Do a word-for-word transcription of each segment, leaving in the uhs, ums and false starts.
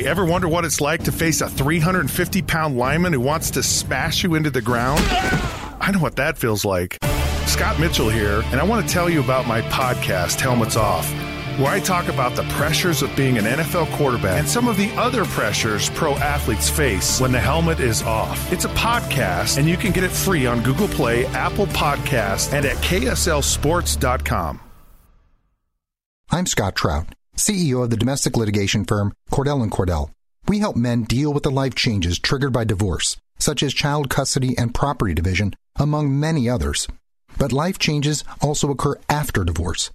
guy. Ever wonder what it's like to face a three hundred fifty pound lineman who wants to smash you into the ground? I know what that feels like. Scott Mitchell here, and I want to tell you about my podcast, Helmets Off, where I talk about the pressures of being an N F L quarterback and some of the other pressures pro athletes face when the helmet is off. It's a podcast, and you can get it free on Google Play, Apple Podcasts, and at K S L Sports dot com. I'm Scott Trout, C E O of the domestic litigation firm Cordell and Cordell. We help men deal with the life changes triggered by divorce, such as child custody and property division, among many others. But life changes also occur after divorce.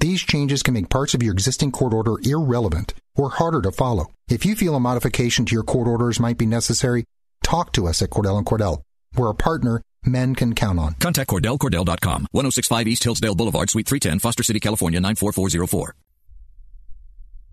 These changes can make parts of your existing court order irrelevant or harder to follow. If you feel a modification to your court orders might be necessary, talk to us at Cordell and Cordell. We're a partner men can count on. Contact Cordell Cordell dot com, ten sixty-five East Hillsdale Boulevard, Suite three ten, Foster City, California, nine four four zero four.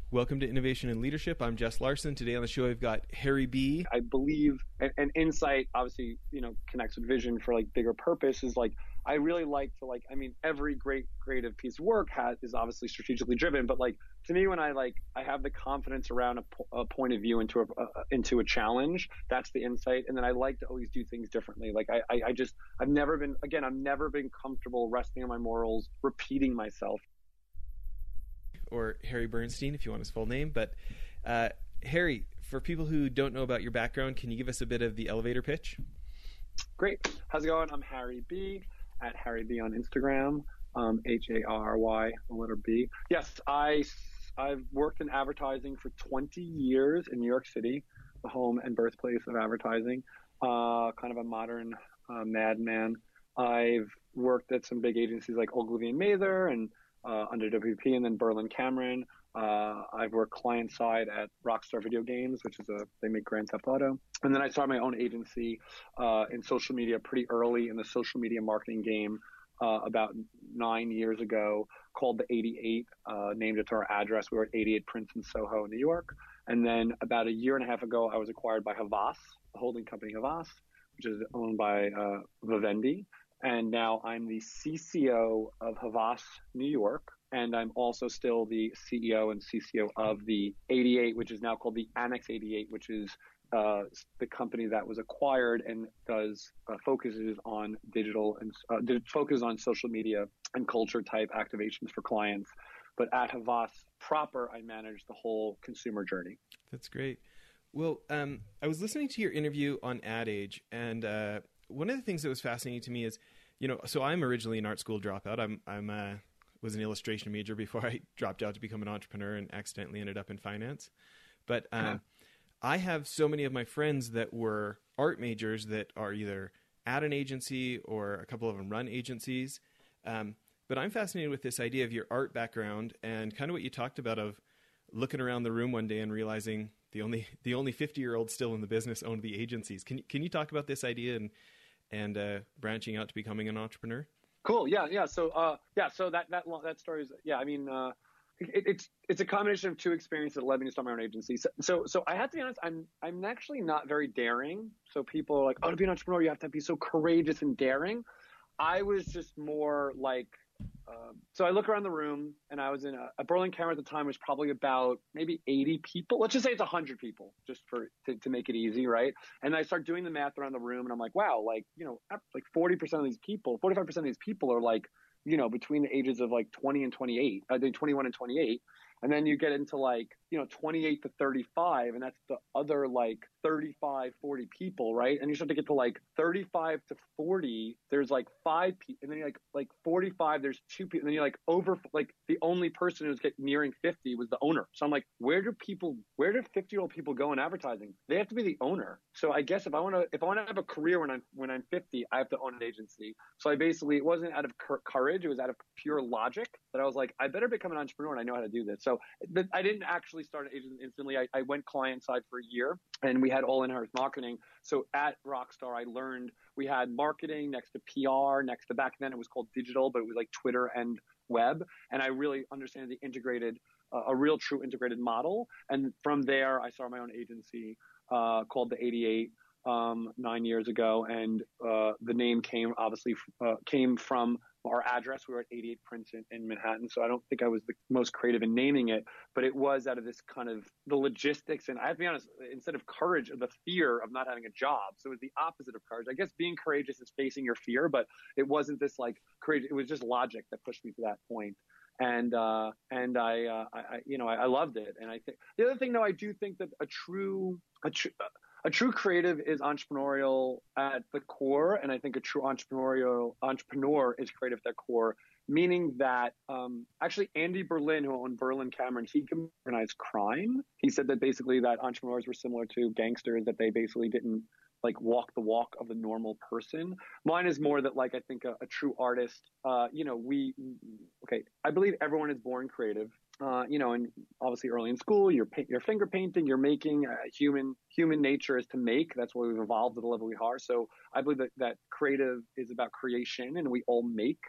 Welcome to Innovation and Leadership. I'm Jess Larson. Today on the show, I've got Harry B. I believe, and, and insight obviously, you know, connects with vision for like bigger purpose is like, I really like to like, I mean, every great creative piece of work has, is obviously strategically driven, but like to me, when I like, I have the confidence around a, a point of view into a, a, into a challenge, that's the insight. And then I like to always do things differently. Like I, I, I just, I've never been, again, I've never been comfortable resting on my morals, repeating myself. Or Harry Bernstein, if you want his full name, but uh, Harry, for people who don't know about your background, can you give us a bit of the elevator pitch? Great. How's it going? I'm Harry B. at Harry B on Instagram, um, H A R R Y, the letter B. Yes, I, I've worked in advertising for twenty years in New York City, the home and birthplace of advertising, uh, kind of a modern uh, madman. I've worked at some big agencies like Ogilvy and Mather and uh, under W P P and then Berlin Cameron. Uh, I've worked client side at Rockstar Video Games, which is a, they make Grand Theft Auto. And then I started my own agency uh, in social media pretty early in the social media marketing game uh, about nine years ago called the eighty-eight, uh, named it to our address. We were at eighty-eight Prince in Soho, New York. And then about a year and a half ago, I was acquired by Havas, the holding company Havas, which is owned by uh, Vivendi. And now I'm the C C O of Havas, New York. And I'm also still the C E O and C C O of the eighty-eight, which is now called the Annex eighty-eight, which is uh, the company that was acquired and does uh, focuses on digital and uh, focuses on social media and culture type activations for clients. But at Havas proper, I manage the whole consumer journey. That's great. Well, um, I was listening to your interview on AdAge, and uh, one of the things that was fascinating to me is, you know, so I'm originally an art school dropout. I'm I'm. Uh, was an illustration major before I dropped out to become an entrepreneur and accidentally ended up in finance. But um, uh-huh. I have so many of my friends that were art majors that are either at an agency or a couple of them run agencies. Um, but I'm fascinated with this idea of your art background and kind of what you talked about of looking around the room one day and realizing the only, the only fifty year old still in the business owned the agencies. Can you, can you talk about this idea and, and uh, branching out to becoming an entrepreneur? Cool. Yeah. Yeah. So, uh, yeah. So that, that, that story is, yeah, I mean, uh, it, it's, it's a combination of two experiences that led me to start my own agency. So, so, so I have to be honest, I'm, I'm actually not very daring. So people are like, oh, to be an entrepreneur, you have to be so courageous and daring. I was just more like, uh, so I look around the room and I was in a, a Berlin Cameron at the time was probably about maybe eighty people. Let's just say it's a hundred people just for, to, to make it easy. Right. And I start doing the math around the room and I'm like, wow, like, you know, like forty percent of these people, forty-five percent of these people are like, you know, between the ages of like twenty and twenty-eight, uh, twenty-one and twenty-eight. And then you get into like, you know, twenty-eight to thirty-five, and that's the other like thirty-five, forty people, right? And you start to get to like thirty-five to forty, there's like five people, and then you're like like forty-five, there's two people, and then you're like over, like the only person who's getting nearing fifty was the owner. So I'm like, where do people, where do fifty year old people go in advertising? They have to be the owner. So I guess if I want to, if I want to have a career when I'm when I'm fifty, I have to own an agency. So I basically, it wasn't out of courage, it was out of pure logic that I was like, I better become an entrepreneur, and I know how to do this. So but I didn't actually start an agency instantly. I, I went client side for a year, and we had all-in-house marketing. So at Rockstar, I learned we had marketing next to P R, next to back then it was called digital, but it was like Twitter and web. And I really understood the integrated, uh, a real true integrated model. And from there, I started my own agency uh, called the eighty-eight um, nine years ago. And uh, the name came obviously uh, came from our address. We were at eighty-eight Prince in, in Manhattan, so I don't think I was the most creative in naming it, but it was out of this kind of the logistics. And I have to be honest, instead of courage, the fear of not having a job. So it was the opposite of courage. I guess being courageous is facing your fear, but it wasn't this like courage. It was just logic that pushed me to that point. And, uh, and I, uh, I, you know, I, I loved it. And I think the other thing, though, I do think that a true, a true, a true creative is entrepreneurial at the core. And I think a true entrepreneurial entrepreneur is creative at their core, meaning that, um, actually Andy Berlin, who owned Berlin Cameron, he organized crime. He said that basically that entrepreneurs were similar to gangsters, that they basically didn't like walk the walk of the normal person. Mine is more that like, I think a, a true artist, uh, you know, we, okay. I believe everyone is born creative, uh, you know, and obviously early in school, you're, you're finger painting, you're making uh, human, human nature is to make. That's why we've evolved to the level we are. So I believe that, that creative is about creation and we all make,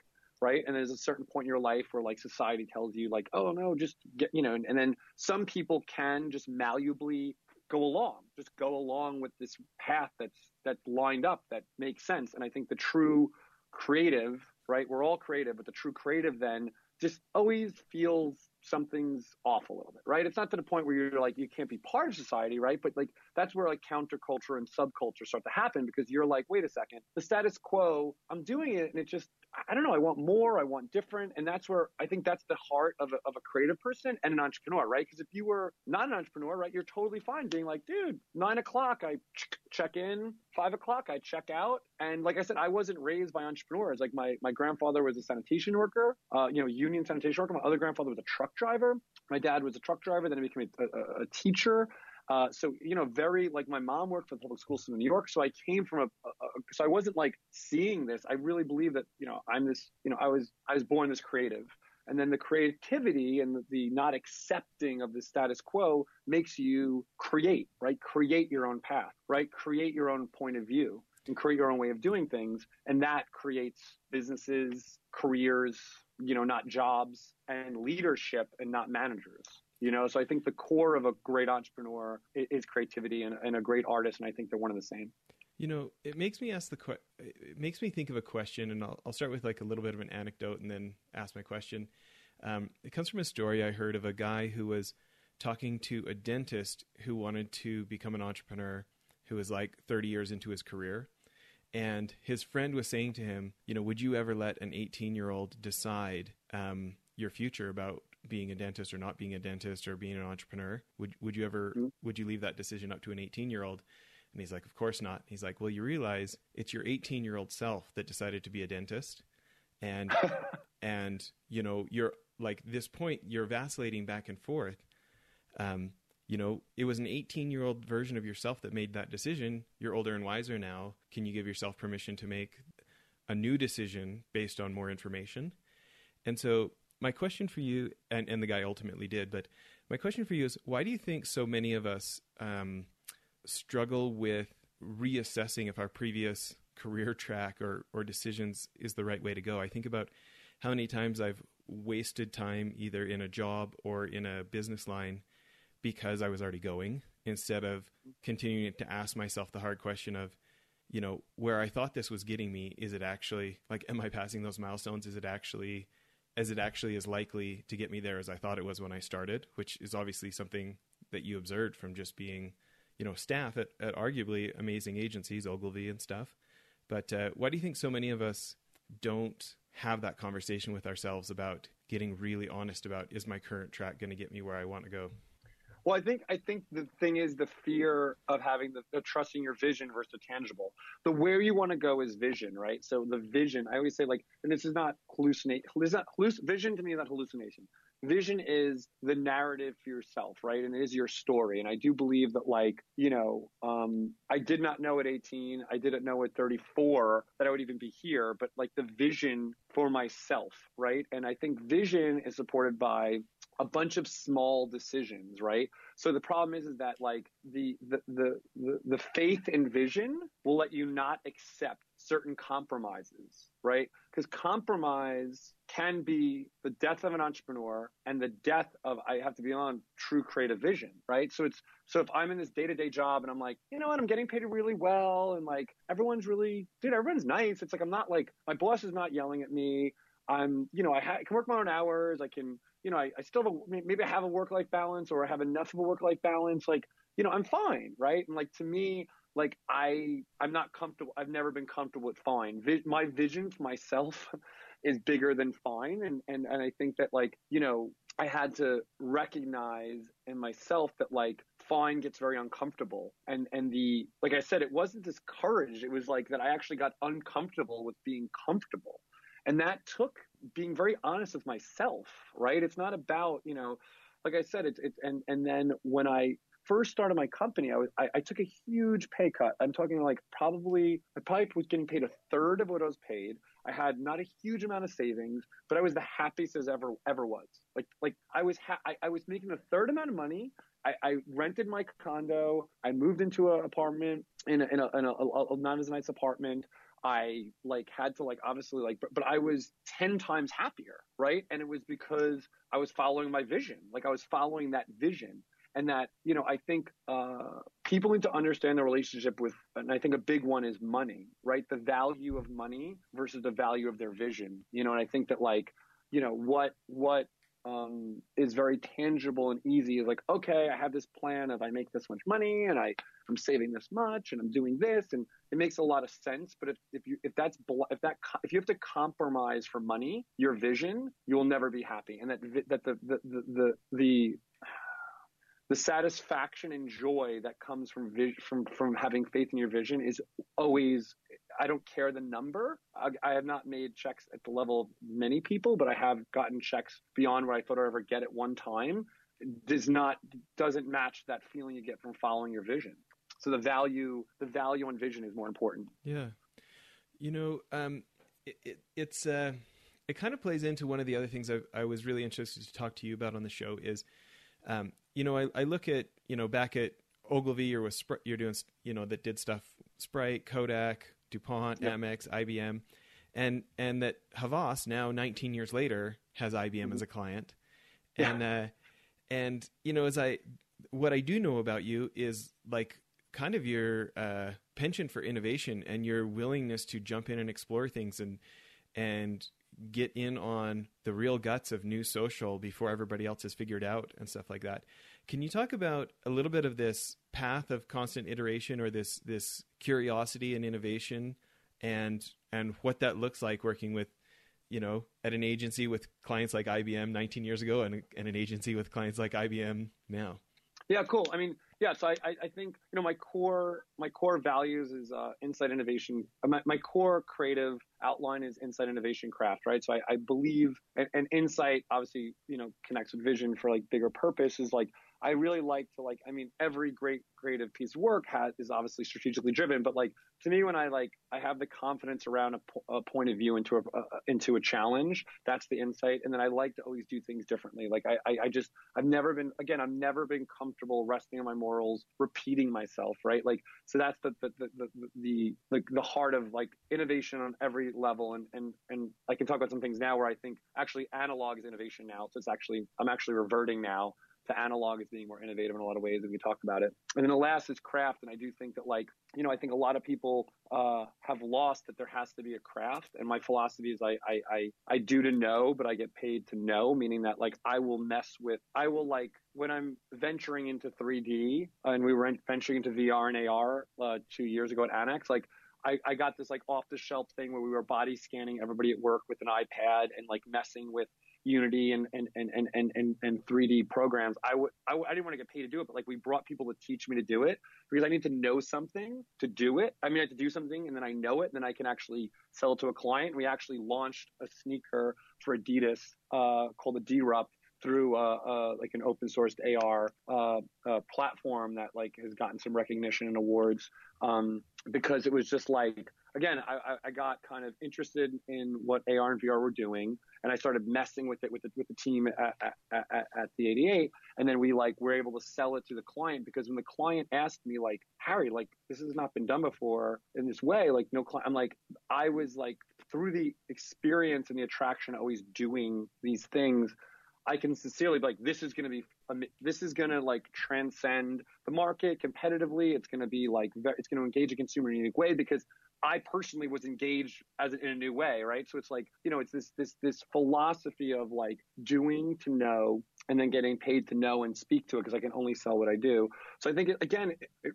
right? And there's a certain point in your life where like society tells you like, oh no, just get, you know, and, and then some people can just malleably go along, just go along with this path that's, that's lined up, that makes sense. And I think the true creative, right? We're all creative, but the true creative then just always feels something's off a little bit, right? It's not to the point where you're like, you can't be part of society, right? But like, that's where like counterculture and subculture start to happen because you're like, wait a second, the status quo, I'm doing it. And it just, I don't know. I want more. I want different. And that's where I think that's the heart of a, of a creative person and an entrepreneur, right? Because if you were not an entrepreneur, right, you're totally fine being like, dude, nine o'clock, I check in, five o'clock, I check out. And like I said, I wasn't raised by entrepreneurs. Like my, my grandfather was a sanitation worker, uh, you know, union sanitation worker. My other grandfather was a truck driver. My dad was a truck driver. Then he became a, a, a teacher. Uh, so, you know, very like my mom worked for the public school system in New York. So I came from a, a, so I wasn't like seeing this. I really believe that, you know, I'm this, you know, I was, I was born this creative. And then the creativity and the, the not accepting of the status quo makes you create, right? Create your own path, right? Create your own point of view and create your own way of doing things. And that creates businesses, careers, you know, not jobs, and leadership and not managers. You know, so I think the core of a great entrepreneur is creativity and, and a great artist. And I think they're one and the same. You know, it makes me ask the que- it makes me think of a question, and I'll, I'll start with like a little bit of an anecdote and then ask my question. Um, it comes from a story I heard of a guy who was talking to a dentist who wanted to become an entrepreneur, who was like thirty years into his career. And his friend was saying to him, you know, would you ever let an eighteen year old decide um, your future about being a dentist or not being a dentist or being an entrepreneur? Would would you ever, would you leave that decision up to an eighteen year old? And he's like, of course not. He's like, well, you realize it's your eighteen year old self that decided to be a dentist. And, and, you know, you're like this point, you're vacillating back and forth. Um, you know, it was an eighteen year old version of yourself that made that decision. You're older and wiser now. Can you give yourself permission to make a new decision based on more information? And so, my question for you, and, and the guy ultimately did, but my question for you is, why do you think so many of us um, struggle with reassessing if our previous career track or, or decisions is the right way to go? I think about how many times I've wasted time either in a job or in a business line because I was already going, instead of continuing to ask myself the hard question of, you know, where I thought this was getting me, is it actually, like, am I passing those milestones? Is it actually... as it actually is likely to get me there as I thought it was when I started, which is obviously something that you observed from just being, you know, staff at, at arguably amazing agencies, Ogilvy and stuff. But uh, why do you think so many of us don't have that conversation with ourselves about getting really honest about, is my current track going to get me where I want to go? Well, I think I think the thing is the fear of having the, the trusting your vision versus the tangible. The where you want to go is vision, right? So the vision, I always say like, and this is not hallucinate. This is not halluc- vision to me is not hallucination. Vision is the narrative for yourself, right? And it is your story. And I do believe that like, you know, um, I did not know at eighteen, I didn't know at thirty-four that I would even be here, but like the vision for myself, right? And I think vision is supported by a bunch of small decisions, right? So the problem is, is that like the, the, the, the, the faith in vision will let you not accept certain compromises, right? Because compromise can be the death of an entrepreneur and the death of, I have to be on true creative vision, right? So it's, so if I'm in this day-to-day job and I'm like, you know what, I'm getting paid really well. And like, everyone's really, dude, everyone's nice. It's like, I'm not like, my boss is not yelling at me. I'm, you know, I, ha- I can work my own hours. I can, you know, I, I still have a, maybe I have a work-life balance, or I have enough of a work-life balance. Like, you know, I'm fine. Right. And like, to me, like I, I'm not comfortable. I've never been comfortable with fine. Vi- my vision for myself is bigger than fine. And, and, and I think that like, you know, I had to recognize in myself that like fine gets very uncomfortable. And, and the, like I said, it wasn't this courage. It was like that I actually got uncomfortable with being comfortable. And that took being very honest with myself, right? It's not about, you know, like I said, it's, it's, and, and then when I first started my company, I was, I, I took a huge pay cut. I'm talking like probably, I probably was getting paid a third of what I was paid. I had not a huge amount of savings, but I was the happiest as ever, ever was. Like, like I was, ha- I, I was making a third amount of money. I, I rented my condo. I moved into an apartment in a, in a, in a, a, a not as nice apartment. I like had to like, obviously like, but, but I was ten times happier. Right. And it was because I was following my vision. Like I was following that vision. And that, you know, I think uh, people need to understand the relationship with, and I think a big one is money, right? The value of money versus the value of their vision, you know? And I think that like, you know, what, what, um, is very tangible and easy is like, okay, I have this plan of I make this much money and I, I'm saving this much and I'm doing this, and it makes a lot of sense. But if, if you, if that's, if that, if you have to compromise for money, your vision, you will never be happy. And that, that the, the, the, the, the The satisfaction and joy that comes from vis- from from having faith in your vision is always, I don't care the number. I, I have not made checks at the level of many people, but I have gotten checks beyond what I thought I'd ever get at one time. It does not doesn't match that feeling you get from following your vision. So the value the value on vision is more important. Yeah, you know, um, it, it it's uh, it kind of plays into one of the other things I, I was really interested to talk to you about on the show is. Um, you know, I, I look at, you know, back at Ogilvy, you're with Spr- you're doing, you know, that did stuff, Sprite, Kodak, DuPont, yep. Amex, I B M, and, and that Havas now nineteen years later has I B M mm-hmm. as a client. And, yeah. uh, and, you know, as I, what I do know about you is like kind of your, uh, penchant for innovation and your willingness to jump in and explore things and, and, get in on the real guts of new social before everybody else has figured out and stuff like that. Can you talk about a little bit of this path of constant iteration or this, this curiosity and innovation and, and what that looks like working with, you know, at an agency with clients like I B M nineteen years ago and, and an agency with clients like I B M now? Yeah, cool. I mean, yeah, so I, I think, you know, my core, my core values is, uh, insight, innovation. My, my core creative outline is insight, innovation, craft, right? So I, I believe, and, and insight obviously, you know, connects with vision for like bigger purpose is like, I really like to like, I mean, every great creative piece of work has, is obviously strategically driven, but like to me, when I like, I have the confidence around a, po- a point of view into a, uh, into a challenge, that's the insight. And then I like to always do things differently. Like I, I, I just, I've never been, again, I've never been comfortable resting on my morals, repeating myself, right? Like, so that's the, the, the, the, the, the heart of like innovation on every level. And, and, and I can talk about some things now where I think actually analog is innovation now. So it's actually, I'm actually reverting now. The analog is being more innovative in a lot of ways, and we talked about it. And then the last is craft. And I do think that like, you know, I think a lot of people uh, have lost that there has to be a craft. And my philosophy is I, I, I, I do to know, but I get paid to know, meaning that like I will mess with, I will like, when I'm venturing into three D and we were venturing into V R and A R uh, two years ago at Annex, like I, I got this like off the shelf thing where we were body scanning everybody at work with an iPad and like messing with Unity and, and, and, and, and, and, and three D programs. I would, I, w- I didn't want to get paid to do it, but like we brought people to teach me to do it because I need to know something to do it. I mean, I have to do something and then I know it and then I can actually sell it to a client. We actually launched a sneaker for Adidas, uh, called the D-Rup through, uh, uh, like an open sourced A R, uh, uh, platform that like has gotten some recognition and awards. Um, because it was just like, again, I, I got kind of interested in what A R and V R were doing. And I started messing with it with the, with the team at, at, at, at the eighty-eight. And then we like were able to sell it to the client because when the client asked me like, Harry, like this has not been done before in this way. Like no client. I'm like, I was like through the experience and the attraction, always doing these things. I can sincerely be like, this is going to be, this is going to like transcend the market competitively. It's going to be like, it's going to engage a consumer in a unique way because I personally was engaged as in a new way, right? So it's like, you know, it's this this this philosophy of like doing to know and then getting paid to know and speak to it because I can only sell what I do. So I think, it, again, it, it,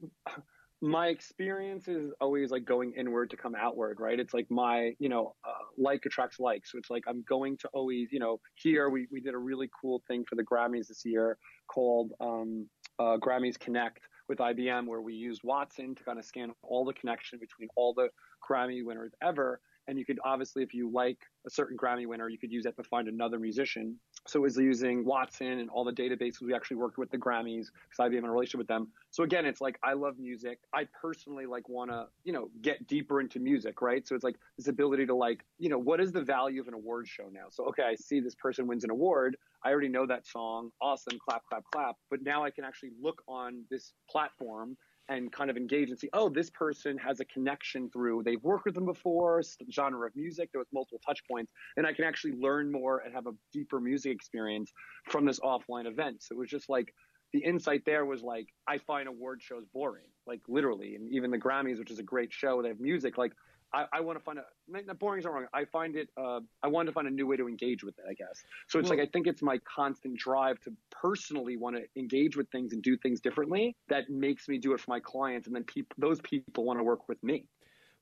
my experience is always like going inward to come outward, right? It's like my, you know, uh, like attracts like. So it's like I'm going to always, you know, here we, we did a really cool thing for the Grammys this year called um, uh, Grammys Connect with I B M, where we used Watson to kind of scan all the connection between all the Grammy winners ever. And you could obviously, if you like a certain Grammy winner, you could use that to find another musician. So it was using Watson and all the databases. We actually worked with the Grammys because I B M in a relationship with them. So again, it's like, I love music. I personally like want to, you know, get deeper into music, right? So it's like this ability to like, you know, what is the value of an award show now? So, okay, I see this person wins an award. I already know that song. Awesome. Clap, clap, clap. But now I can actually look on this platform and kind of engage and see, oh, this person has a connection through, they've worked with them before, genre of music, there was multiple touch points, and I can actually learn more and have a deeper music experience from this offline event. So it was just like, the insight there was like, I find award shows boring, like literally, and even the Grammys, which is a great show, they have music, like, I, I want to find a, not boring is not wrong. I find it, uh, I want to find a new way to engage with it, I guess. So it's well, like, I think it's my constant drive to personally want to engage with things and do things differently that makes me do it for my clients. And then people, those people want to work with me.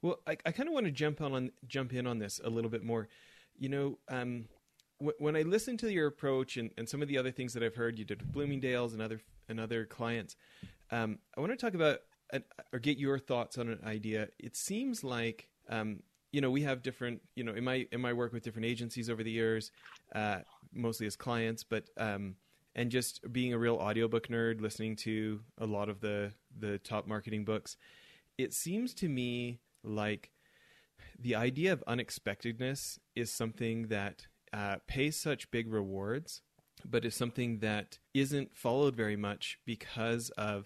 Well, I, I kind of want to jump on, on, jump in on this a little bit more. You know, um, w- when I listen to your approach and, and some of the other things that I've heard you did with Bloomingdale's and other, and other clients, um, I want to talk about, an, or get your thoughts on an idea. It seems like, Um, you know, we have different, you know, in my, in my work with different agencies over the years, uh, mostly as clients, but, um, and just being a real audiobook nerd, listening to a lot of the, the top marketing books, it seems to me like the idea of unexpectedness is something that, uh, pays such big rewards, but is something that isn't followed very much because of,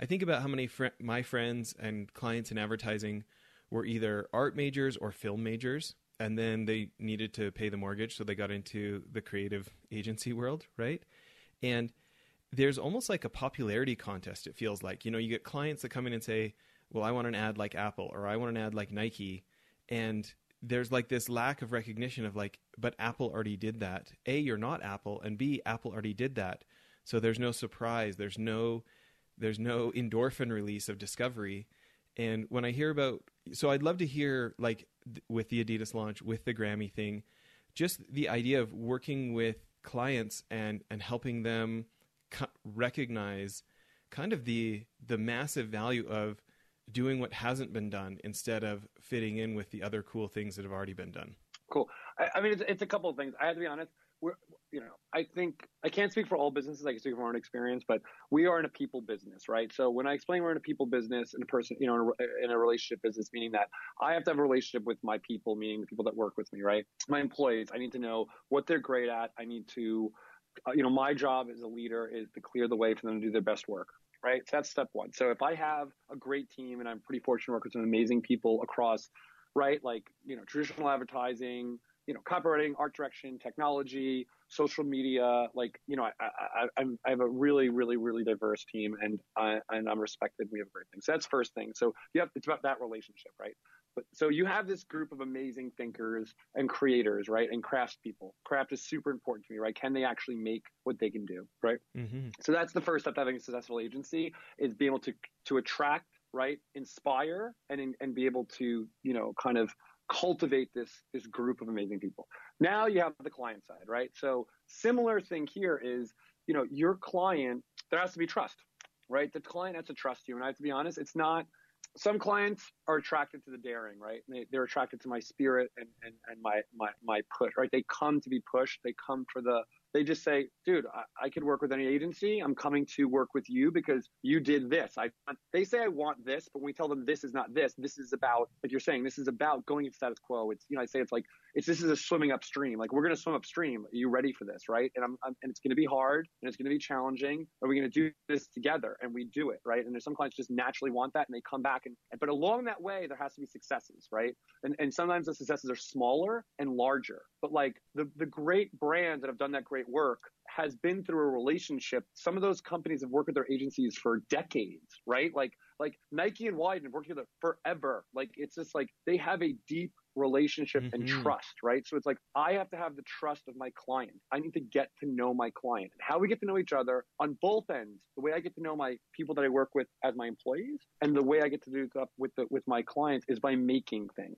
I think about how many fr- my friends and clients in advertising were either art majors or film majors, and then they needed to pay the mortgage, so they got into the creative agency world, right? And there's almost like a popularity contest, it feels like. You know, you get clients that come in and say, well, I want an ad like Apple, or I want an ad like Nike, and there's like this lack of recognition of like, but Apple already did that. A, you're not Apple, and B, Apple already did that. So there's no surprise, there's no, there's no endorphin release of discovery. And when I hear about, so I'd love to hear like th- with the Adidas launch, with the Grammy thing, just the idea of working with clients and, and helping them co- recognize kind of the, the massive value of doing what hasn't been done instead of fitting in with the other cool things that have already been done. Cool. I, I mean, it's, it's a couple of things. I have to be honest. We're, you know, I think I can't speak for all businesses. I can speak from our own experience, but we are in a people business, right? So when I explain we're in a people business and a person, you know, in a, in a relationship business, meaning that I have to have a relationship with my people, meaning the people that work with me, right? My employees, I need to know what they're great at. I need to, uh, you know, my job as a leader is to clear the way for them to do their best work, right? So that's step one. So if I have a great team and I'm pretty fortunate to work with some amazing people across, right? Like, you know, traditional advertising, you know, copywriting, art direction, technology, social media, like, you know, I, I, I, I have a really, really, really diverse team and, I, and I'm respected. We have great things. So that's first thing. So you have, it's about that relationship, right? But so you have this group of amazing thinkers and creators, right? And craft people. Craft is super important to me, right? Can they actually make what they can do, right? Mm-hmm. So that's the first step to having a successful agency is being able to, to attract, right? Inspire and, and be able to, you know, kind of cultivate this this group of amazing people. Now you have the client side, right? So similar thing here is, you know, your client, there has to be trust, right? The client has to trust you. And I have to be honest, it's not, some clients are attracted to the daring, right? They, they're attracted to my spirit and, and, and my, my, my push, right? They come to be pushed. They come for the, they just say, dude, I, I could work with any agency. I'm coming to work with you because you did this. I, they say I want this, but when we tell them this is not this, this is about, like you're saying, this is about going into status quo. It's, you know, I say it's like, it's, this is a swimming upstream. Like we're going to swim upstream. Are you ready for this? Right. And I'm, I'm and it's going to be hard and it's going to be challenging. Are we going to do this together? And we do it. Right. And there's some clients just naturally want that and they come back. And, but along that way, there has to be successes. Right. And, and sometimes the successes are smaller and larger, but like the, the great brands that have done that great great work has been through a relationship. Some of those companies have worked with their agencies for decades, right? Like, like Nike and Wyden have worked together forever. Like, it's just like they have a deep relationship mm-hmm. and trust, right? So it's like, I have to have the trust of my client. I need to get to know my client. And how we get to know each other on both ends, the way I get to know my people that I work with as my employees and the way I get to do stuff with the, with my clients is by making things.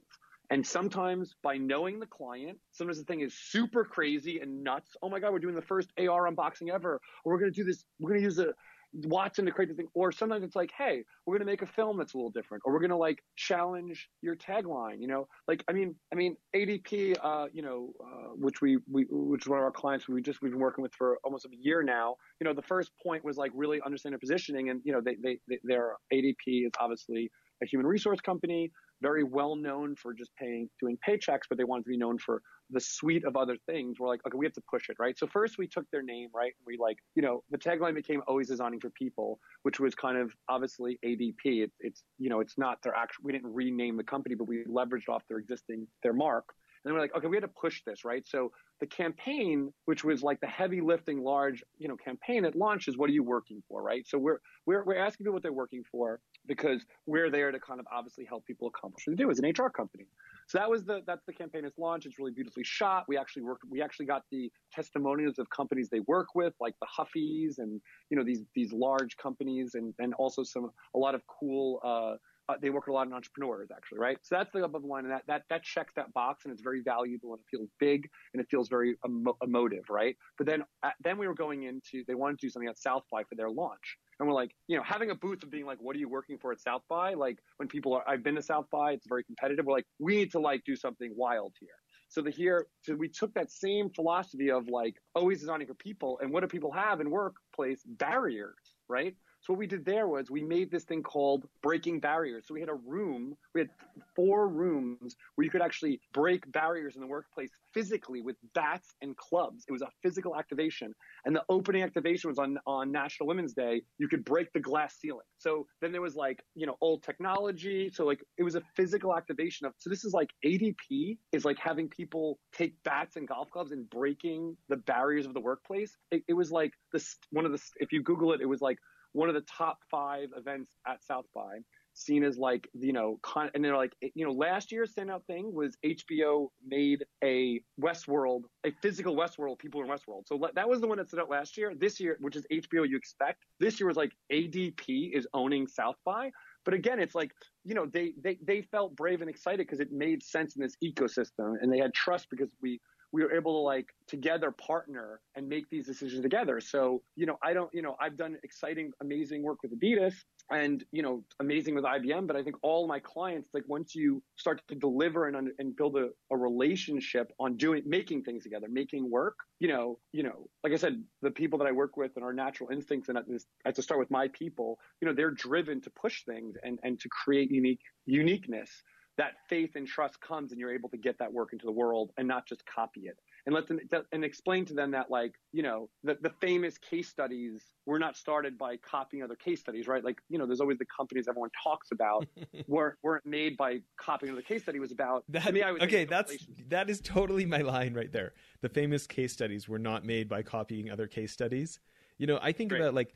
And sometimes by knowing the client, sometimes the thing is super crazy and nuts. Oh my God, we're doing the first A R unboxing ever. Or we're going to do this. We're going to use a Watson to create this thing. Or sometimes it's like, hey, we're going to make a film that's a little different. Or we're going to like challenge your tagline. You know, like I mean, I mean, A D P, uh, you know, uh, which we, we which is one of our clients we just we've been working with for almost a year now. You know, the first point was like really understanding positioning, and you know, they they, they their A D P is obviously a human resource company, very well known for just paying, doing paychecks, but they wanted to be known for the suite of other things. We're like, okay, we have to push it, right? So first we took their name, right? And we like, you know, the tagline became always designing for people, which was kind of obviously A D P. It, it's, you know, it's not their actual, we didn't rename the company, but we leveraged off their existing, their mark. And then we're like, okay, we had to push this, right? So the campaign, which was like the heavy lifting, large, you know, campaign at launch is what are you working for, right? So we're, we're, we're asking people what they're working for, because we're there to kind of obviously help people accomplish what they do as an H R company. So that was the, that's the campaign it's launched. It's really beautifully shot. We actually worked, we actually got the testimonials of companies they work with, like the Huffies and, you know, these, these large companies and, and also some, a lot of cool, uh, Uh, they work with a lot of entrepreneurs, actually, right? So that's the above line, and that that that checks that box, and it's very valuable, and it feels big, and it feels very emo- emotive, right? But then uh, then we were going into, they wanted to do something at South by for their launch, and we're like, you know, having a booth of being like, what are you working for at South by? Like when people are, I've been to South by, it's very competitive. We're like, we need to like do something wild here. So the here, so we took that same philosophy of like always designing for people, and what do people have in workplace barriers, right? So what we did there was we made this thing called breaking barriers. So we had a room, we had four rooms where you could actually break barriers in the workplace physically with bats and clubs. It was a physical activation. And the opening activation was on, on National Women's Day. You could break the glass ceiling. So then there was like, you know, old technology. So like it was a physical activation of, so this is like A D P is like having people take bats and golf clubs and breaking the barriers of the workplace. It, it was like this, one of the, if you Google it, it was like, one of the top five events at South by, seen as like, you know, con- and they're like, you know, last year's standout thing was H B O made a Westworld, a physical Westworld, people in Westworld. So that was the one that stood out last year. This year, which is H B O you expect, this year was like A D P is owning South by. But again, it's like, you know, they they, they felt brave and excited because it made sense in this ecosystem, and they had trust because we we were able to like together partner and make these decisions together. So, you know, I don't, you know, I've done exciting, amazing work with Adidas and, you know, amazing with I B M. But I think all my clients, like once you start to deliver and and build a, a relationship on doing, making things together, making work, you know, you know, like I said, the people that I work with and our natural instincts, and I have to start with my people, you know, they're driven to push things and, and to create unique uniqueness. That faith and trust comes, and you're able to get that work into the world and not just copy it. And let them and explain to them that, like, you know, the, the famous case studies were not started by copying other case studies, right? Like, you know, there's always the companies everyone talks about weren't weren't made by copying another case study. It was about that, to me, I would okay. That's that is totally my line right there. The famous case studies were not made by copying other case studies. You know, I think Great. about like,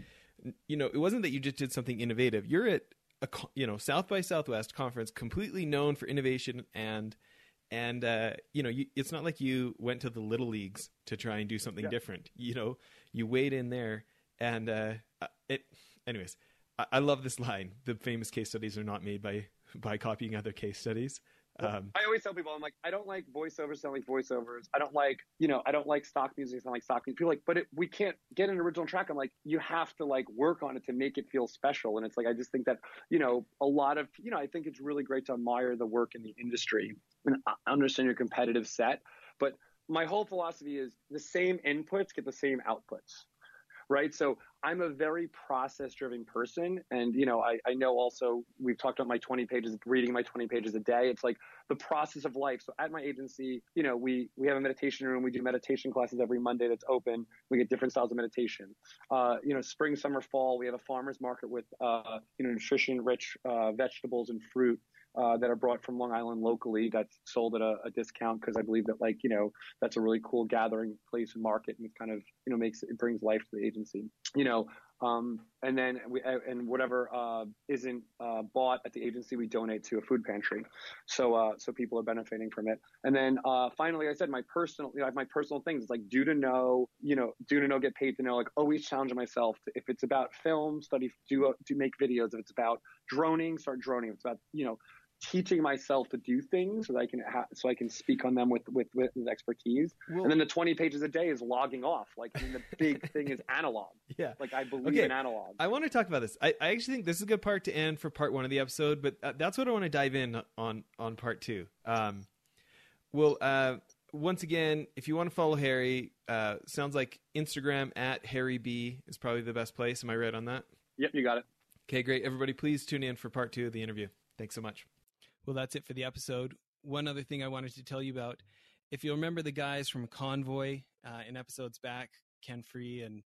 you know, it wasn't that you just did something innovative. You're at a, you know, South by Southwest conference, completely known for innovation, and and uh, you know, you, it's not like you went to the little leagues to try and do something yeah. different. You know, you weighed in there, and uh, it. Anyways, I, I love this line: the famous case studies are not made by by copying other case studies. Um, I always tell people, I'm like, I don't like voiceovers sound like voiceovers. I don't like, you know, I don't like stock music sound like stock music. People are like, but it, we can't get an original track. I'm like, you have to like work on it to make it feel special. And it's like, I just think that, you know, a lot of, you know, I think it's really great to admire the work in the industry and understand your competitive set. But my whole philosophy is the same inputs get the same outputs. Right. So I'm a very process driven person. And, you know, I, I know also we've talked about my twenty pages, reading my twenty pages a day. It's like the process of life. So at my agency, you know, we, we have a meditation room. We do meditation classes every Monday that's open. We get different styles of meditation. Uh, you know, spring, summer, fall, we have a farmer's market with, uh, you know, nutrition rich uh, vegetables and fruit. uh, that are brought from Long Island locally that's sold at a, a discount, because I believe that, like, you know, that's a really cool gathering place and market, and it's kind of, you know, makes it brings life to the agency, you know. Um, and then we, and whatever, uh, isn't, uh, bought at the agency, we donate to a food pantry. So, uh, so people are benefiting from it. And then, uh, finally, I said my personal, you know, I have my personal things. It's like do to know, you know, do to know, get paid to know, like always challenge myself. To, if it's about film study, do, do make videos. If it's about droning, start droning. If it's about, you know, teaching myself to do things so that I can ha- so I can speak on them with with, with expertise. Well, and then the twenty pages a day is logging off. Like, I mean, the big thing is analog. Yeah, like I believe okay. in analog. I want to talk about this. I, I actually think this is a good part to end for part one of the episode, but uh, that's what I want to dive in on on part two. Um, well, uh, once again, if you want to follow Harry, uh, sounds like Instagram at Harry B is probably the best place. Am I right on that? Yep, you got it. Okay, great. Everybody, please tune in for part two of the interview. Thanks so much. Well, that's it for the episode. One other thing I wanted to tell you about, if you'll remember the guys from Convoy uh, in episodes back, Ken Free and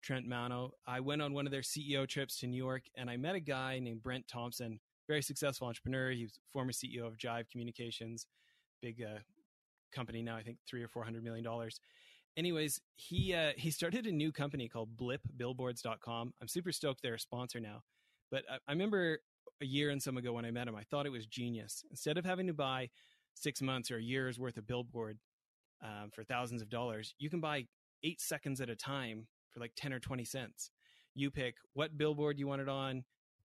Trent Mano, I went on one of their C E O trips to New York, and I met a guy named Brent Thompson, very successful entrepreneur. He was former C E O of Jive Communications, big uh, company now, I think three or four hundred million dollars. Anyways, he uh, he started a new company called Blip Billboards dot com. I'm super stoked they're a sponsor now. But I, I remember a year and some ago when I met him, I thought it was genius. Instead of having to buy six months or a year's worth of billboard um, for thousands of dollars, you can buy eight seconds at a time for like ten or twenty cents. You pick what billboard you want it on,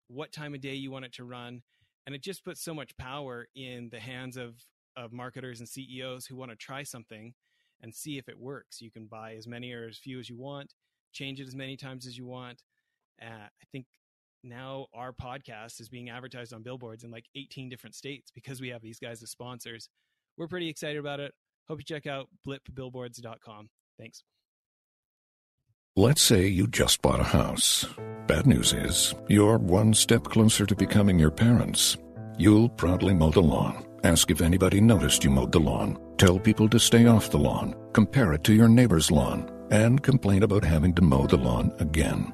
what time of day you want it to run. And it just puts so much power in the hands of, of marketers and C E Os who want to try something and see if it works. You can buy as many or as few as you want, change it as many times as you want. Uh, I think now our podcast is being advertised on billboards in like eighteen different states because we have these guys as sponsors. We're pretty excited about it. Hope you check out blip billboards dot com. Thanks. Let's say you just bought a house. Bad news is you're one step closer to becoming your parents. You'll proudly mow the lawn. Ask if anybody noticed you mowed the lawn. Tell people to stay off the lawn. Compare it to your neighbor's lawn. And complain about having to mow the lawn again.